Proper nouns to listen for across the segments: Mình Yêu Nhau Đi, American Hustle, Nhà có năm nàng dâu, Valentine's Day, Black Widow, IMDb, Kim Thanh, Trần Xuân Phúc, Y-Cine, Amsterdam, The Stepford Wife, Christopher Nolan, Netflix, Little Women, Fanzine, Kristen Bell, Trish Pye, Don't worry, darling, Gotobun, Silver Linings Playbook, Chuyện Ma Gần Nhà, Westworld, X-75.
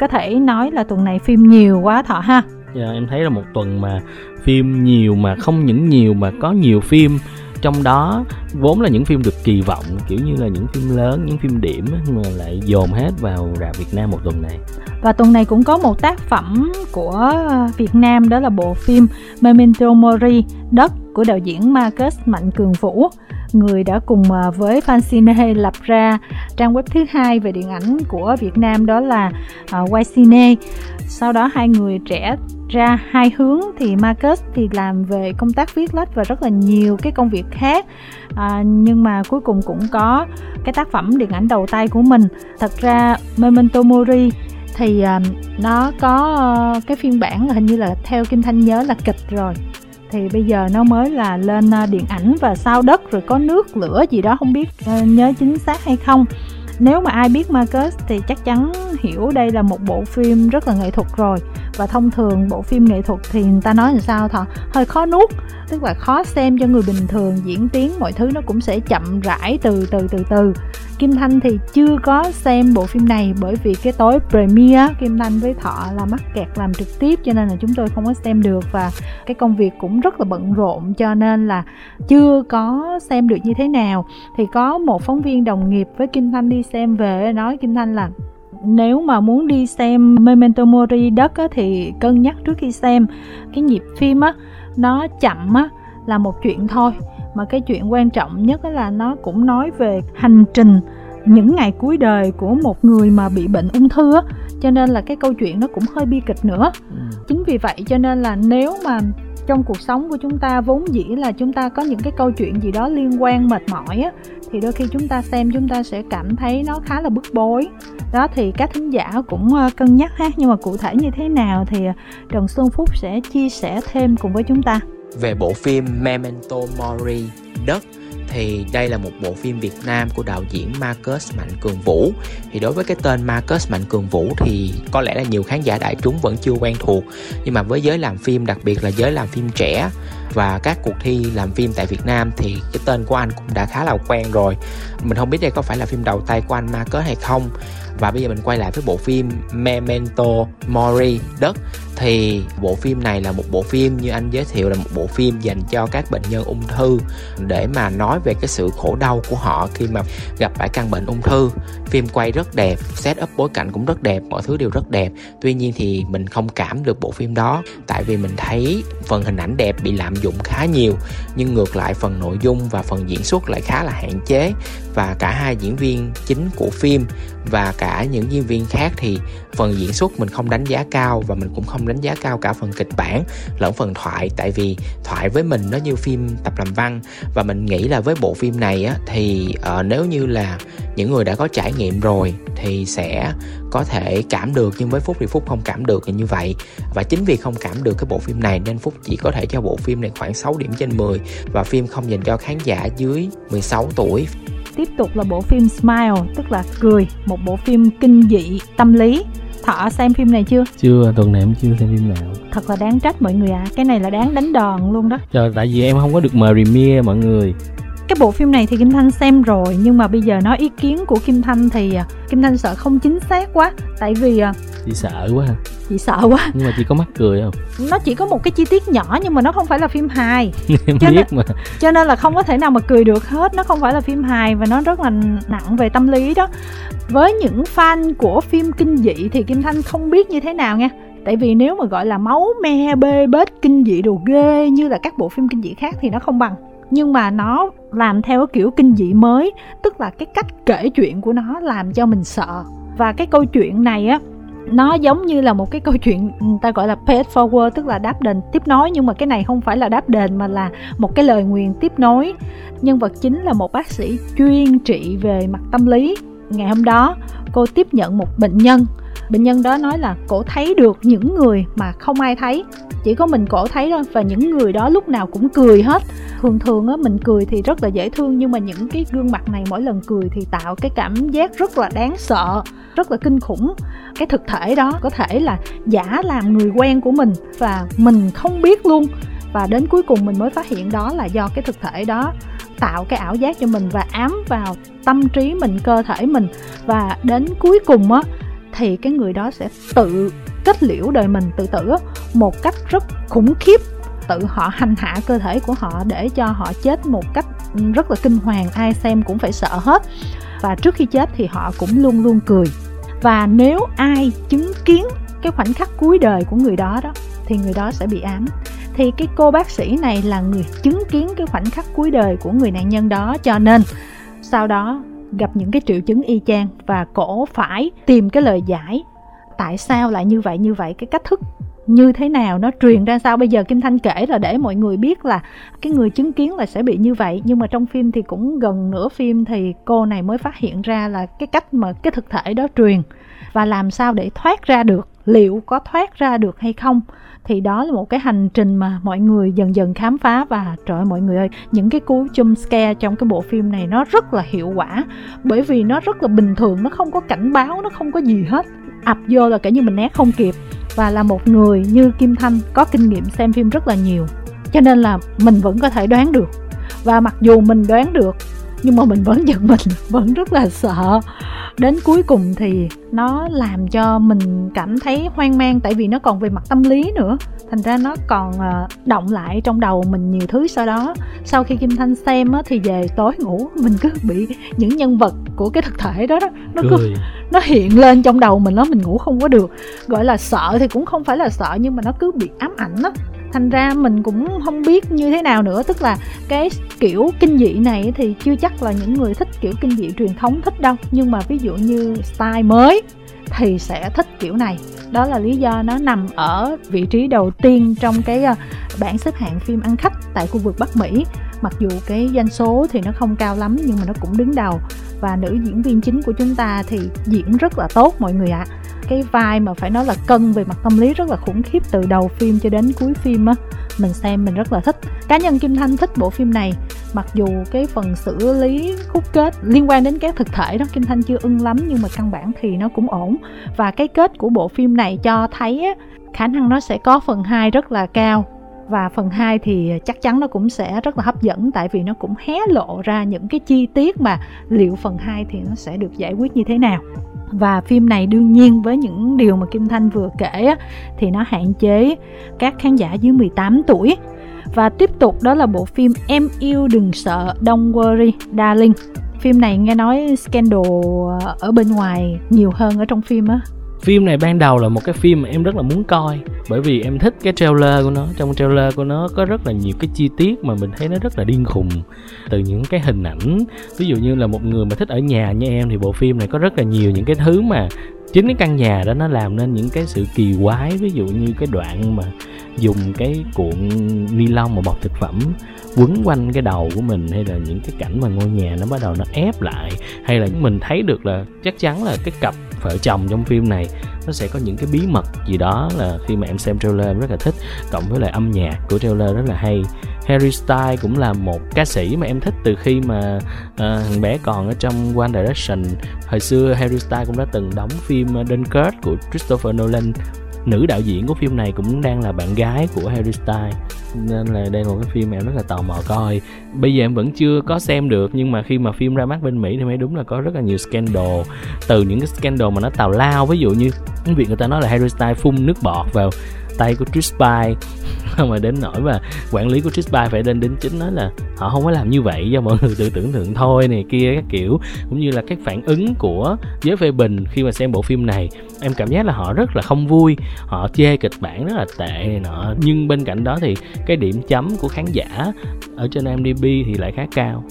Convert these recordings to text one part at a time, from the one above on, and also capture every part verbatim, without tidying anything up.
Có thể nói là tuần này phim nhiều quá Thọ ha. Dạ, em thấy là một tuần mà phim nhiều, mà không những nhiều mà có nhiều phim trong đó vốn là những phim được kỳ vọng, kiểu như là những phim lớn, những phim điểm mà lại dồn hết vào rạp Việt Nam một tuần này. Và tuần này cũng có một tác phẩm của Việt Nam, đó là bộ phim Memento Mori, Đất của đạo diễn Marcus Mạnh Cường Vũ, người đã cùng với Fanzine lập ra trang web thứ hai về điện ảnh của Việt Nam, đó là Y-Cine. Sau đó hai người trẻ ra hai hướng, thì Marcus thì làm về công tác viết lách và rất là nhiều cái công việc khác, à, nhưng mà cuối cùng cũng có cái tác phẩm điện ảnh đầu tay của mình. Thật ra Memento Mori thì uh, nó có uh, cái phiên bản là hình như là theo Kim Thanh nhớ là kịch rồi, thì bây giờ nó mới là lên uh, điện ảnh, và sau Đất rồi có nước lửa gì đó không biết uh, nhớ chính xác hay không. Nếu mà ai biết Marcus thì chắc chắn hiểu đây là một bộ phim rất là nghệ thuật rồi. Và thông thường bộ phim nghệ thuật thì người ta nói làm sao Thọ? Hơi khó nuốt, tức là khó xem cho người bình thường, diễn tiến mọi thứ nó cũng sẽ chậm rãi từ từ từ từ. Kim Thanh thì chưa có xem bộ phim này, bởi vì cái tối premiere Kim Thanh với Thọ là mắc kẹt làm trực tiếp, cho nên là chúng tôi không có xem được, và cái công việc cũng rất là bận rộn cho nên là chưa có xem được như thế nào. Thì có một phóng viên đồng nghiệp với Kim Thanh đi xem về, nói Kim Thanh là nếu mà muốn đi xem Memento Mori Đất á, thì cân nhắc trước khi xem. Cái nhịp phim á, nó chậm á, là một chuyện thôi, mà cái chuyện quan trọng nhất là nó cũng nói về hành trình những ngày cuối đời của một người mà bị bệnh ung thư á, cho nên là cái câu chuyện nó cũng hơi bi kịch nữa. Chính vì vậy cho nên là nếu mà trong cuộc sống của chúng ta vốn dĩ là chúng ta có những cái câu chuyện gì đó liên quan mệt mỏi á, thì đôi khi chúng ta xem chúng ta sẽ cảm thấy nó khá là bức bối. Đó thì các thính giả cũng cân nhắc ha, nhưng mà cụ thể như thế nào thì Trần Xuân Phúc sẽ chia sẻ thêm cùng với chúng ta. Về bộ phim Memento Mori Đất thì đây là một bộ phim Việt Nam của đạo diễn Marcus Mạnh Cường Vũ. Thì đối với cái tên Marcus Mạnh Cường Vũ thì có lẽ là nhiều khán giả đại chúng vẫn chưa quen thuộc, nhưng mà với giới làm phim, đặc biệt là giới làm phim trẻ và các cuộc thi làm phim tại Việt Nam, thì cái tên của anh cũng đã khá là quen rồi. Mình không biết đây có phải là phim đầu tay của anh Marcus hay không. Và bây giờ mình quay lại với bộ phim Memento Mori Đất. Thì bộ phim này là một bộ phim, như anh giới thiệu, là một bộ phim dành cho các bệnh nhân ung thư, để mà nói về cái sự khổ đau của họ khi mà gặp phải căn bệnh ung thư. Phim quay rất đẹp, set up bối cảnh cũng rất đẹp, mọi thứ đều rất đẹp. Tuy nhiên thì mình không cảm được bộ phim đó, tại vì mình thấy phần hình ảnh đẹp bị lạm dụng khá nhiều, nhưng ngược lại phần nội dung và phần diễn xuất lại khá là hạn chế. Và cả hai diễn viên chính của phim và cả những diễn viên khác thì phần diễn xuất mình không đánh giá cao, và mình cũng không đánh giá cao cả phần kịch bản lẫn phần thoại, tại vì thoại với mình nó như phim tập làm văn. Và mình nghĩ là với bộ phim này á, thì uh, nếu như là những người đã có trải nghiệm rồi thì sẽ có thể cảm được, nhưng với Phúc thì Phúc không cảm được như vậy. Và chính vì không cảm được cái bộ phim này nên Phúc chỉ có thể cho bộ phim này khoảng sáu điểm trên mười, và phim không dành cho khán giả dưới mười sáu tuổi. Tiếp tục là bộ phim Smile, tức là Cười, một bộ phim kinh dị tâm lý. Thọ xem phim này chưa? Chưa, tuần này em chưa xem phim nào. Thật là đáng trách mọi người ạ, à. Cái này là đáng đánh đòn luôn đó. Trời, tại vì em không có được premiere mọi người. Cái bộ phim này thì Kim Thanh xem rồi, nhưng mà bây giờ nói ý kiến của Kim Thanh thì Kim Thanh sợ không chính xác quá. Tại vì chị sợ quá hả? Chị sợ quá. Nhưng mà chị có mắc cười không? Nó chỉ có một cái chi tiết nhỏ, nhưng mà nó không phải là phim hài. Em cho biết nên, mà cho nên là không có thể nào mà cười được hết. Nó không phải là phim hài và nó rất là nặng về tâm lý đó. Với những fan của phim kinh dị thì Kim Thanh không biết như thế nào nha. Tại vì nếu mà gọi là máu me bê bết kinh dị đồ ghê như là các bộ phim kinh dị khác thì nó không bằng. Nhưng mà nó làm theo kiểu kinh dị mới, tức là cái cách kể chuyện của nó làm cho mình sợ. Và cái câu chuyện này á, nó giống như là một cái câu chuyện người ta gọi là pay it forward, tức là đáp đền tiếp nối. Nhưng mà cái này không phải là đáp đền mà là một cái lời nguyền tiếp nối. Nhân vật chính là một bác sĩ chuyên trị về mặt tâm lý. Ngày hôm đó cô tiếp nhận một bệnh nhân. Bệnh nhân đó nói là cổ thấy được những người mà không ai thấy, chỉ có mình cổ thấy thôi, và những người đó lúc nào cũng cười hết. Thường thường á, mình cười thì rất là dễ thương, nhưng mà những cái gương mặt này mỗi lần cười thì tạo cái cảm giác rất là đáng sợ, rất là kinh khủng. Cái thực thể đó có thể là giả làm người quen của mình và mình không biết luôn, và đến cuối cùng mình mới phát hiện đó là do cái thực thể đó tạo cái ảo giác cho mình và ám vào tâm trí mình, cơ thể mình, và đến cuối cùng á thì cái người đó sẽ tự kết liễu đời mình, tự tử một cách rất khủng khiếp. Tự họ hành hạ cơ thể của họ để cho họ chết một cách rất là kinh hoàng, ai xem cũng phải sợ hết. Và trước khi chết thì họ cũng luôn luôn cười. Và nếu ai chứng kiến cái khoảnh khắc cuối đời của người đó đó thì người đó sẽ bị ám. Thì cái cô bác sĩ này là người chứng kiến cái khoảnh khắc cuối đời của người nạn nhân đó, cho nên sau đó gặp những cái triệu chứng y chang và cổ phải tìm cái lời giải tại sao lại như vậy như vậy, cái cách thức như thế nào, nó truyền ra sao. Bây giờ Kim Thanh kể là để mọi người biết là cái người chứng kiến là sẽ bị như vậy, nhưng mà trong phim thì cũng gần nửa phim thì cô này mới phát hiện ra là cái cách mà cái thực thể đó truyền và làm sao để thoát ra được, liệu có thoát ra được hay không. Thì đó là một cái hành trình mà mọi người dần dần khám phá. Và trời ơi mọi người ơi, những cái cú jump scare trong cái bộ phim này nó rất là hiệu quả, bởi vì nó rất là bình thường, nó không có cảnh báo, nó không có gì hết, ập vô là kể như mình né không kịp. Và là một người như Kim Thanh có kinh nghiệm xem phim rất là nhiều, cho nên là mình vẫn có thể đoán được. Và mặc dù mình đoán được nhưng mà mình vẫn giật mình, vẫn rất là sợ. Đến cuối cùng thì nó làm cho mình cảm thấy hoang mang, tại vì nó còn về mặt tâm lý nữa. Thành ra nó còn động lại trong đầu mình nhiều thứ. Sau đó, sau khi Kim Thanh xem á, thì về tối ngủ mình cứ bị những nhân vật của cái thực thể đó, đó nó, cứ, nó hiện lên trong đầu mình đó, mình ngủ không có được. Gọi là sợ thì cũng không phải là sợ, nhưng mà nó cứ bị ám ảnh đó. Thành ra mình cũng không biết như thế nào nữa. Tức là cái kiểu kinh dị này thì chưa chắc là những người thích kiểu kinh dị truyền thống thích đâu, nhưng mà ví dụ như style mới thì sẽ thích kiểu này. Đó là lý do nó nằm ở vị trí đầu tiên trong cái bảng xếp hạng phim ăn khách tại khu vực Bắc Mỹ. Mặc dù cái doanh số thì nó không cao lắm nhưng mà nó cũng đứng đầu. Và nữ diễn viên chính của chúng ta thì diễn rất là tốt mọi người ạ. À, cái vai mà phải nói là cân về mặt tâm lý rất là khủng khiếp từ đầu phim cho đến cuối phim á, mình xem mình rất là thích. Cá nhân Kim Thanh thích bộ phim này, mặc dù cái phần xử lý khúc kết liên quan đến các thực thể đó Kim Thanh chưa ưng lắm, nhưng mà căn bản thì nó cũng ổn. Và cái kết của bộ phim này cho thấy á, khả năng nó sẽ có phần hai rất là cao. Và phần hai thì chắc chắn nó cũng sẽ rất là hấp dẫn, tại vì nó cũng hé lộ ra những cái chi tiết mà liệu phần hai thì nó sẽ được giải quyết như thế nào. Và phim này đương nhiên với những điều mà Kim Thanh vừa kể á, thì nó hạn chế các khán giả dưới mười tám tuổi. Và tiếp tục đó là bộ phim Em Yêu Đừng Sợ, Don't Worry, Darling. Phim này nghe nói scandal ở bên ngoài nhiều hơn ở trong phim á. Phim này ban đầu là một cái phim mà em rất là muốn coi, bởi vì em thích cái trailer của nó. Trong trailer của nó có rất là nhiều cái chi tiết mà mình thấy nó rất là điên khùng, từ những cái hình ảnh. Ví dụ như là một người mà thích ở nhà như em thì bộ phim này có rất là nhiều những cái thứ mà chính cái căn nhà đó nó làm nên những cái sự kỳ quái. Ví dụ như cái đoạn mà dùng cái cuộn ni lông mà bọc thực phẩm quấn quanh cái đầu của mình, hay là những cái cảnh mà ngôi nhà nó bắt đầu nó ép lại, hay là mình thấy được là chắc chắn là cái cặp vợ chồng trong phim này nó sẽ có những cái bí mật gì đó. Là khi mà em xem trailer em rất là thích, cộng với lại âm nhạc của trailer rất là hay. Harry Styles cũng là một ca sĩ mà em thích từ khi mà uh, thằng bé còn ở trong One Direction. Hồi xưa Harry Styles cũng đã từng đóng phim Dunkirk của Christopher Nolan. Nữ đạo diễn của phim này cũng đang là bạn gái của Harry Styles, nên là đây là một cái phim mà em rất là tò mò coi. Bây giờ em vẫn chưa có xem được, nhưng mà khi mà phim ra mắt bên Mỹ thì mới đúng là có rất là nhiều scandal. Từ những cái scandal mà nó tào lao, ví dụ như việc người ta nói là Harry Styles phun nước bọt vào tay của Trish Pye mà đến nỗi mà quản lý của Trish Pye phải lên đính chính nói là họ không có làm như vậy, do mọi người tự tưởng tượng thôi này kia các kiểu. Cũng như là các phản ứng của giới phê bình khi mà xem bộ phim này, em cảm giác là họ rất là không vui, họ chê kịch bản rất là tệ này nọ. Nhưng bên cạnh đó thì cái điểm chấm của khán giả ở trên IMDb thì lại khá cao.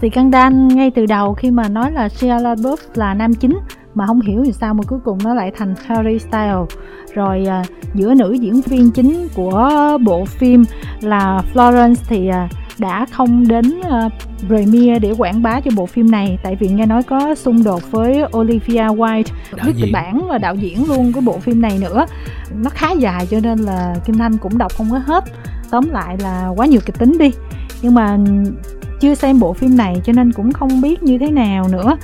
Thì scandal ngay từ đầu khi mà nói là Shia LaBeouf là nam chính, mà không hiểu vì sao mà cuối cùng nó lại thành Harry Styles. Rồi à, giữa nữ diễn viên chính của bộ phim là Florence thì à, đã không đến à, premiere để quảng bá cho bộ phim này, tại vì nghe nói có xung đột với Olivia Wilde, viết kịch bản và đạo diễn luôn của bộ phim này nữa. Nó khá dài cho nên là Kim Thanh cũng đọc không có hết. Tóm lại là quá nhiều kịch tính đi. Nhưng mà chưa xem bộ phim này cho nên cũng không biết như thế nào nữa.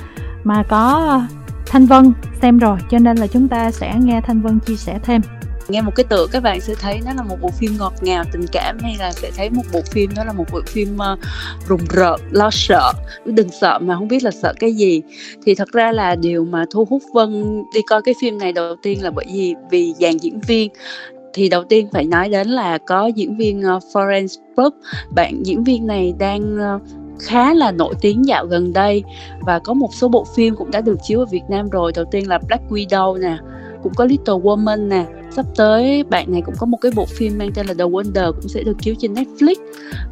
Mà có Thanh Vân xem rồi cho nên là chúng ta sẽ nghe Thanh Vân chia sẻ thêm. Nghe một cái tựa các bạn sẽ thấy nó là một bộ phim ngọt ngào tình cảm, hay là sẽ thấy một bộ phim đó là một bộ phim uh, rùng rợn, lo sợ, đừng sợ mà không biết là sợ cái gì. Thì thật ra là điều mà thu hút Vân đi coi cái phim này đầu tiên là bởi vì vì dàn diễn viên. Thì đầu tiên phải nói đến là có diễn viên uh, Florence Pugh. Bạn diễn viên này đang uh, khá là nổi tiếng dạo gần đây và có một số bộ phim cũng đã được chiếu ở Việt Nam rồi. Đầu tiên là Black Widow nè, cũng có Little Women nè. Sắp tới bạn này cũng có một cái bộ phim mang tên là The Wonder cũng sẽ được chiếu trên Netflix.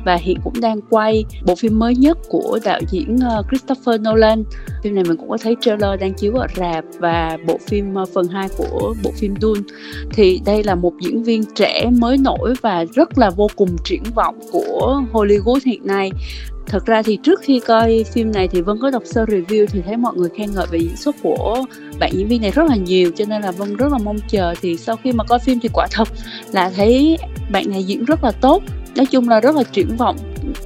Và hiện cũng đang quay bộ phim mới nhất của đạo diễn Christopher Nolan. Phim này mình cũng có thấy trailer đang chiếu ở rạp, và bộ phim phần hai của bộ phim Dune. Thì đây là một diễn viên trẻ mới nổi và rất là vô cùng triển vọng của Hollywood hiện nay. Thật ra thì trước khi coi phim này thì Vân có đọc sơ review thì thấy mọi người khen ngợi về diễn xuất của bạn diễn viên này rất là nhiều, cho nên là Vân rất là mong chờ. Thì sau khi mà coi phim thì quả thật là thấy bạn này diễn rất là tốt, nói chung là rất là triển vọng.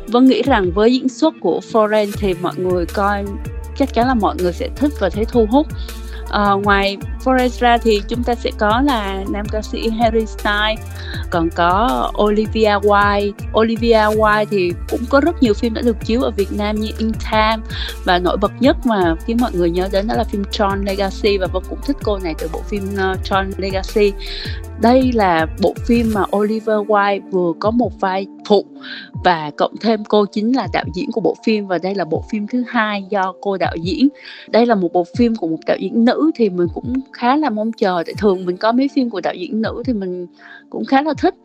Vân nghĩ rằng với diễn xuất của Florence thì mọi người coi chắc chắn là mọi người sẽ thích và thấy thu hút. À, ngoài Florence ra thì chúng ta sẽ có là nam ca sĩ Harry Styles, còn có Olivia Wilde. Olivia Wilde thì cũng có rất nhiều phim đã được chiếu ở Việt Nam như In Time, và nổi bật nhất mà khiến mọi người nhớ đến đó là phim Tron Legacy, và Vân cũng thích cô này từ bộ phim Tron Legacy. Đây là bộ phim mà Olivia Wilde vừa có một vai phụ, và cộng thêm cô chính là đạo diễn của bộ phim, và đây là bộ phim thứ hai do cô đạo diễn. Đây là một bộ phim của một đạo diễn nữ thì mình cũng khá là mong chờ. Tại thường mình có mấy phim của đạo diễn nữ thì mình cũng khá là thích,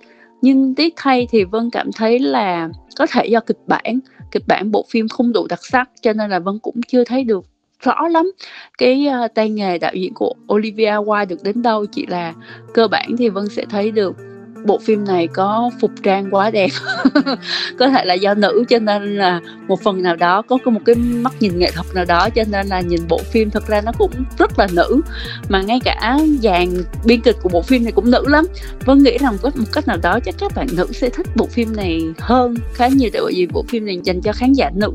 nhưng tiếc thay thì Vân cảm thấy là có thể do kịch bản kịch bản bộ phim không đủ đặc sắc, cho nên là Vân cũng chưa thấy được rõ lắm cái uh, tay nghề đạo diễn của Olivia Wilde được đến đâu. Chỉ là cơ bản thì Vân sẽ thấy được bộ phim này có phục trang quá đẹp có thể là do nữ cho nên là một phần nào đó có một cái mắt nhìn nghệ thuật nào đó, cho nên là nhìn bộ phim thật ra nó cũng rất là nữ, mà ngay cả dàn biên kịch của bộ phim này cũng nữ lắm. Vân nghĩ rằng có một cách nào đó chắc các bạn nữ sẽ thích bộ phim này hơn khá nhiều, tại bởi vì bộ phim này dành cho khán giả nữ.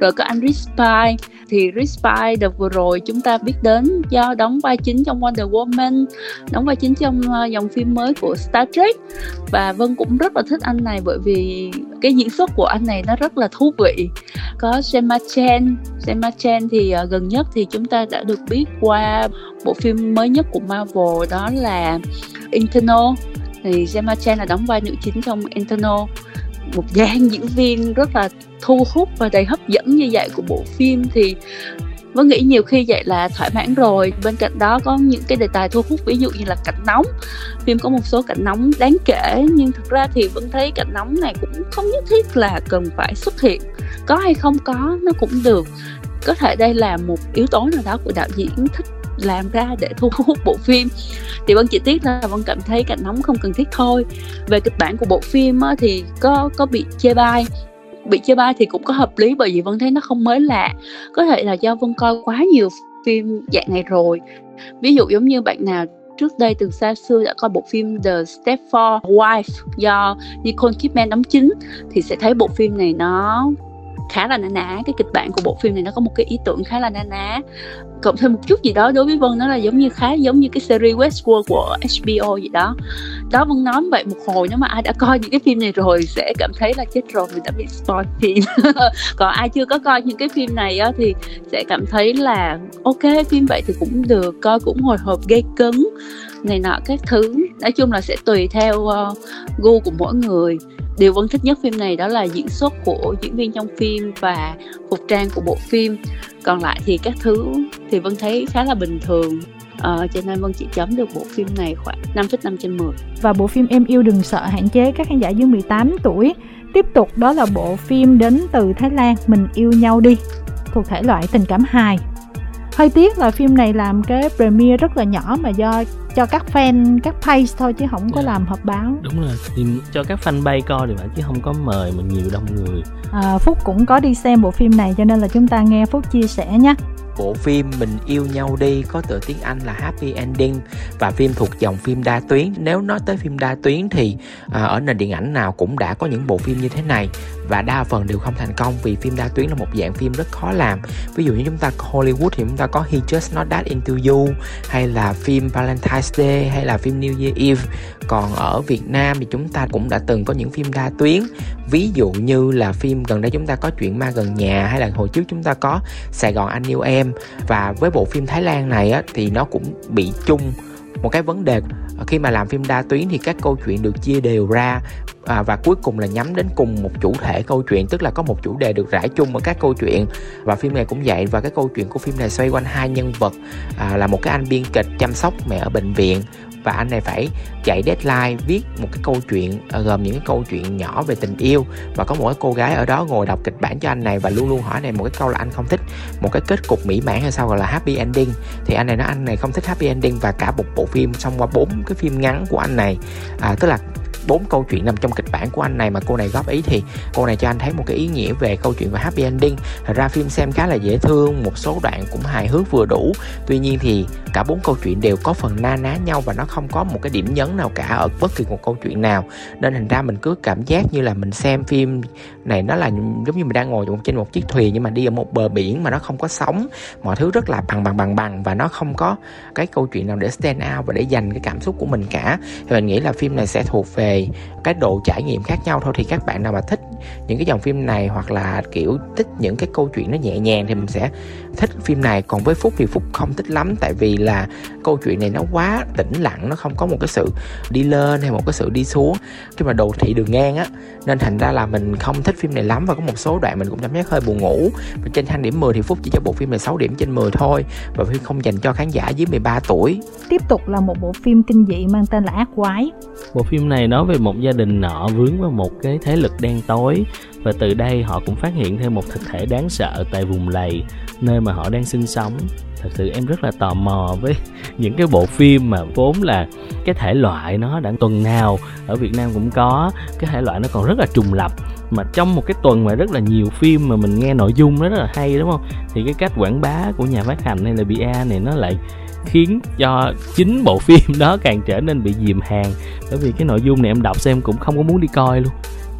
Rồi có anh Rick Spy, thì Rick Spy đợt vừa rồi chúng ta biết đến do đóng vai chính trong Wonder Woman, đóng vai chính trong uh, dòng phim mới của Star Trek, và Vân cũng rất là thích anh này bởi vì cái diễn xuất của anh này nó rất là thú vị. Có Gemma Chan, Gemma Chan thì uh, gần nhất thì chúng ta đã được biết qua bộ phim mới nhất của Marvel đó là Eternals, thì Gemma Chan là đóng vai nữ chính trong Eternals. Một dàn diễn viên rất là thu hút và đầy hấp dẫn như vậy của bộ phim thì Vân nghĩ nhiều khi vậy là thỏa mãn rồi. Bên cạnh đó có những cái đề tài thu hút, ví dụ như là cảnh nóng. Phim có một số cảnh nóng đáng kể, nhưng thực ra thì Vân thấy cảnh nóng này cũng không nhất thiết là cần phải xuất hiện, có hay không có nó cũng được. Có thể đây là một yếu tố nào đó của đạo diễn thích làm ra để thu hút bộ phim. Thì Vân chỉ tiếc là Vân cảm thấy cảnh nóng không cần thiết thôi. Về kịch bản của bộ phim thì có, có bị chê bai. Bị chê bai thì cũng có hợp lý, bởi vì Vân thấy nó không mới lạ. Có thể là do Vân coi quá nhiều phim dạng này rồi. Ví dụ giống như bạn nào trước đây từ xa xưa đã coi bộ phim The Stepford Wife do Nicole Kidman đóng chính, thì sẽ thấy bộ phim này nó khá là na ná. Cái kịch bản của bộ phim này nó có một cái ý tưởng khá là na ná, cộng thêm một chút gì đó đối với Vân nó là giống như khá giống như cái series Westworld của H B O gì đó. Đó, Vân nói vậy một hồi nếu mà ai đã coi những cái phim này rồi sẽ cảm thấy là chết rồi, mình đã bị spoil phim còn ai chưa có coi những cái phim này á, thì sẽ cảm thấy là ok, phim vậy thì cũng được, coi cũng hồi hộp gây cứng này nọ các thứ. Nói chung là sẽ tùy theo uh, gu của mỗi người. Điều Vân thích nhất phim này đó là diễn xuất của diễn viên trong phim và phục trang của bộ phim. Còn lại thì các thứ thì Vân thấy khá là bình thường. Ờ, cho nên Vân chỉ chấm được bộ phim này khoảng năm phẩy năm trên mười. Và bộ phim Em Yêu Đừng Sợ hạn chế các khán giả dưới mười tám tuổi. Tiếp tục đó là bộ phim đến từ Thái Lan Mình Yêu Nhau Đi, thuộc thể loại tình cảm hài. Hơi tiếc là phim này làm cái premiere rất là nhỏ mà do cho các fan, các page thôi chứ không có yeah. làm họp báo. Đúng rồi, thì cho các fan bay coi thì bạn chứ không có mời mà nhiều đông người. À, Phúc cũng có đi xem bộ phim này cho nên là chúng ta nghe Phúc chia sẻ nhé. bộ phim Mình Yêu Nhau Đi có tựa tiếng Anh là Happy Ending, và phim thuộc dòng phim đa tuyến. Nếu nói tới phim đa tuyến thì à, ở nền điện ảnh nào cũng đã có những bộ phim như thế này, và đa phần đều không thành công vì phim đa tuyến là một dạng phim rất khó làm. Ví dụ như chúng ta Hollywood thì chúng ta có He's Just Not That Into You, hay là phim Valentine's Day, hay là phim New Year Eve. Còn ở Việt Nam thì chúng ta cũng đã từng có những phim đa tuyến, ví dụ như là phim gần đây chúng ta có Chuyện Ma Gần Nhà, hay là hồi trước chúng ta có Sài Gòn Anh Yêu Em. Và với bộ phim Thái Lan này á, thì nó cũng bị chung một cái vấn đề, khi mà làm phim đa tuyến thì các câu chuyện được chia đều ra, à, và cuối cùng là nhắm đến cùng một chủ thể câu chuyện, tức là có một chủ đề được rải chung ở các câu chuyện. Và phim này cũng vậy, và cái câu chuyện của phim này xoay quanh hai nhân vật, à, là một cái anh biên kịch chăm sóc mẹ ở bệnh viện, và anh này phải chạy deadline viết một cái câu chuyện gồm những cái câu chuyện nhỏ về tình yêu, và có một cái cô gái ở đó ngồi đọc kịch bản cho anh này và luôn luôn hỏi này một cái câu là anh không thích một cái kết cục mỹ mãn hay sao gọi là happy ending, thì anh này nói anh này không thích happy ending. Và cả một bộ phim xong qua bốn cái phim ngắn của anh này, à, tức là bốn câu chuyện nằm trong kịch bản của anh này mà cô này góp ý, thì cô này cho anh thấy một cái ý nghĩa về câu chuyện và happy ending. Thật ra phim xem khá là dễ thương, một số đoạn cũng hài hước vừa đủ, tuy nhiên thì cả bốn câu chuyện đều có phần na ná nhau và nó không có một cái điểm nhấn nào cả ở bất kỳ một câu chuyện nào, nên thành ra mình cứ cảm giác như là mình xem phim này nó là giống như mình đang ngồi trên một chiếc thuyền nhưng mà đi ở một bờ biển mà nó không có sóng, mọi thứ rất là bằng bằng bằng bằng và nó không có cái câu chuyện nào để stand out và để dành cái cảm xúc của mình cả. Thì mình nghĩ là phim này sẽ thuộc về cái độ trải nghiệm khác nhau thôi. Thì các bạn nào mà thích những cái dòng phim này hoặc là kiểu thích những cái câu chuyện nó nhẹ nhàng thì mình sẽ thích phim này. Còn với Phúc thì Phúc không thích lắm, tại vì là câu chuyện này nó quá tĩnh lặng, nó không có một cái sự đi lên hay một cái sự đi xuống khi mà đồ thị đường ngang á, nên thành ra là mình không thích phim này lắm. Và có một số đoạn mình cũng cảm giác hơi buồn ngủ. Và trên thang điểm mười thì Phúc chỉ cho bộ phim này sáu điểm trên mười thôi, và phim không dành cho khán giả dưới mười ba tuổi. Tiếp tục là một bộ phim kinh dị mang tên là Ác Quái. Bộ phim này nói về một gia đình nọ vướng vào một cái thế lực đen tối, và từ đây họ cũng phát hiện thêm một thực thể đáng sợ tại vùng lầy nơi mà họ đang sinh sống. Thật sự em rất là tò mò với những cái bộ phim mà vốn là cái thể loại nó đã tuần nào ở Việt Nam cũng có, cái thể loại nó còn rất là trùng lặp, mà trong một cái tuần mà rất là nhiều phim mà mình nghe nội dung nó rất là hay, đúng không? Thì cái cách quảng bá của nhà phát hành hay là pê e rờ này nó lại khiến cho chính bộ phim đó càng trở nên bị dìm hàng, bởi vì cái nội dung này em đọc xem cũng không có muốn đi coi luôn.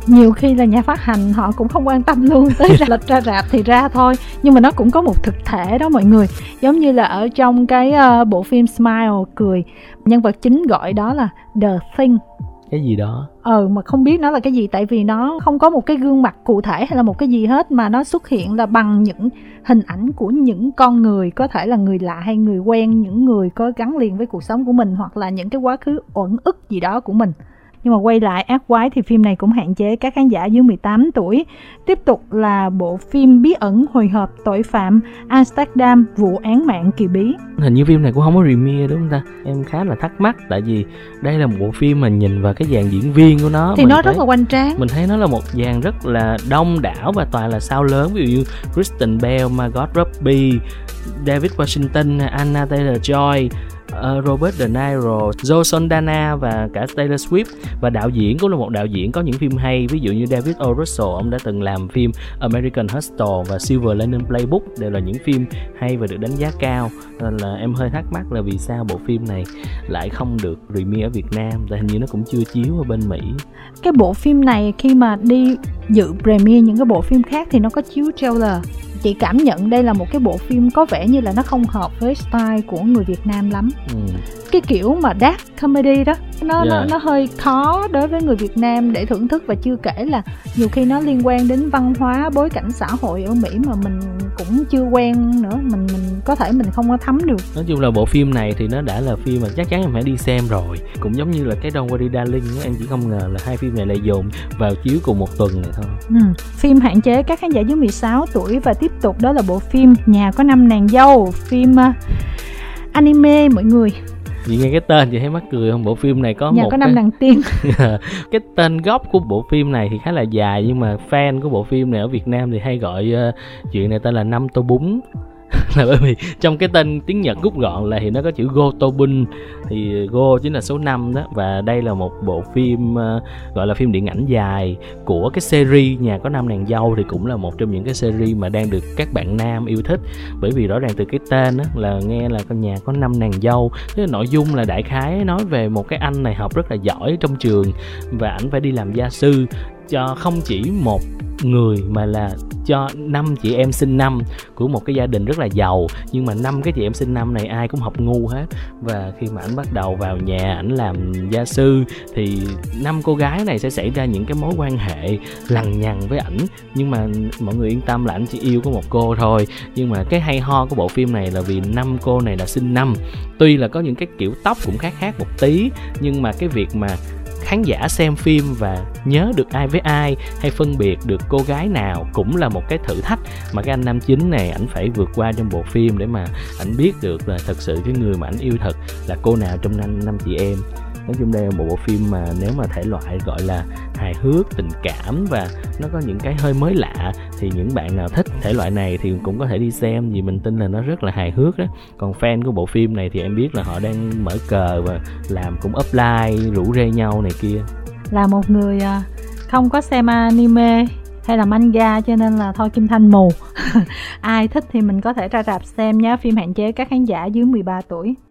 Nhiều khi là nhà phát hành họ cũng không quan tâm luôn tới ra lịch ra rạp thì ra thôi, nhưng mà nó cũng có một thực thể đó mọi người. Giống như là ở trong cái uh, bộ phim Smile cười, nhân vật chính gọi đó là The Thing, cái gì đó ờ mà không biết nó là cái gì, tại vì nó không có một cái gương mặt cụ thể hay là một cái gì hết, mà nó xuất hiện là bằng những hình ảnh của những con người, có thể là người lạ hay người quen, những người có gắn liền với cuộc sống của mình hoặc là những cái quá khứ uẩn ức gì đó của mình. Nhưng mà quay lại Ác Quái thì phim này cũng hạn chế các khán giả dưới mười tám tuổi. Tiếp tục là bộ phim bí ẩn hồi hộp tội phạm Amsterdam, vụ án mạng kỳ bí. Hình như phim này cũng không có premiere đúng không ta? Em khá là thắc mắc, tại vì đây là một bộ phim mà nhìn vào cái dàn diễn viên của nó thì mình nó thấy, rất là hoành tráng. Mình thấy nó là một dàn rất là đông đảo và toàn là sao lớn, ví dụ như Kristen Bell, Margot Robbie, David Washington, Anna Taylor-Joy, Robert De Niro, Joe Saldana và cả Taylor Swift. Và đạo diễn cũng là một đạo diễn có những phim hay, ví dụ như David O. Russell, ông đã từng làm phim American Hustle và Silver Linings Playbook, đều là những phim hay và được đánh giá cao. Nên là em hơi thắc mắc là vì sao bộ phim này lại không được premiere ở Việt Nam, tại hình như nó cũng chưa chiếu ở bên Mỹ. Cái bộ phim này khi mà đi dự premiere những cái bộ phim khác thì nó có chiếu trailer. Chị cảm nhận đây là một cái bộ phim có vẻ như là nó không hợp với style của người Việt Nam lắm. Ừ. Cái kiểu mà dark comedy đó nó, yeah. nó nó hơi khó đối với người Việt Nam để thưởng thức, và chưa kể là nhiều khi nó liên quan đến văn hóa, bối cảnh xã hội ở Mỹ mà mình cũng chưa quen nữa, mình mình có thể mình không có thấm được. Nói chung là bộ phim này thì nó đã là phim mà chắc chắn em phải đi xem rồi, cũng giống như là cái Don't Worry, Darling. Em chỉ không ngờ là hai phim này lại dồn vào chiếu cùng một tuần này thôi. Ừ. Phim hạn chế các khán giả dưới mười sáu tuổi. Và tiếp tục đó là bộ phim Nhà có năm nàng dâu, phim uh, anime mọi người. Chị nghe cái tên chị thấy mắc cười không? Bộ phim này có Nhà một có năm cái... nàng tiên. Cái tên gốc của bộ phim này thì khá là dài, nhưng mà fan của bộ phim này ở Việt Nam thì hay gọi uh, chuyện này tên là Năm Tô Bún. là bởi vì trong cái tên tiếng Nhật rút gọn là thì nó có chữ Gotobun, thì Go chính là số năm đó, và đây là một bộ phim uh, gọi là phim điện ảnh dài của cái series Nhà Có Năm Nàng Dâu, thì cũng là một trong những cái series mà đang được các bạn nam yêu thích, bởi vì rõ ràng từ cái tên đó, là nghe là Nhà Có Năm Nàng Dâu, thế nội dung là đại khái nói về một cái anh này học rất là giỏi trong trường và ảnh phải đi làm gia sư cho không chỉ một người mà là cho năm chị em sinh năm của một cái gia đình rất là giàu, nhưng mà năm cái chị em sinh năm này ai cũng học ngu hết, và khi mà ảnh bắt đầu vào nhà ảnh làm gia sư thì năm cô gái này sẽ xảy ra những cái mối quan hệ lằng nhằng với ảnh, nhưng mà mọi người yên tâm là ảnh chỉ yêu có một cô thôi. Nhưng mà cái hay ho của bộ phim này là vì năm cô này là sinh năm, tuy là có những cái kiểu tóc cũng khác khác một tí, nhưng mà cái việc mà khán giả xem phim và nhớ được ai với ai hay phân biệt được cô gái nào cũng là một cái thử thách mà cái anh nam chính này ảnh phải vượt qua trong bộ phim, để mà ảnh biết được là thật sự cái người mà ảnh yêu thật là cô nào trong năm, năm chị em. Nói chung đây là một bộ phim mà nếu mà thể loại gọi là hài hước, tình cảm và nó có những cái hơi mới lạ, thì những bạn nào thích thể loại này thì cũng có thể đi xem, vì mình tin là nó rất là hài hước đó. Còn fan của bộ phim này thì em biết là họ đang mở cờ và làm cũng upline, rủ rê nhau này kia. Là một người không có xem anime hay là manga cho nên là thôi Kim Thanh mù. Ai thích thì mình có thể ra rạp xem nhé, phim hạn chế các khán giả dưới mười ba tuổi.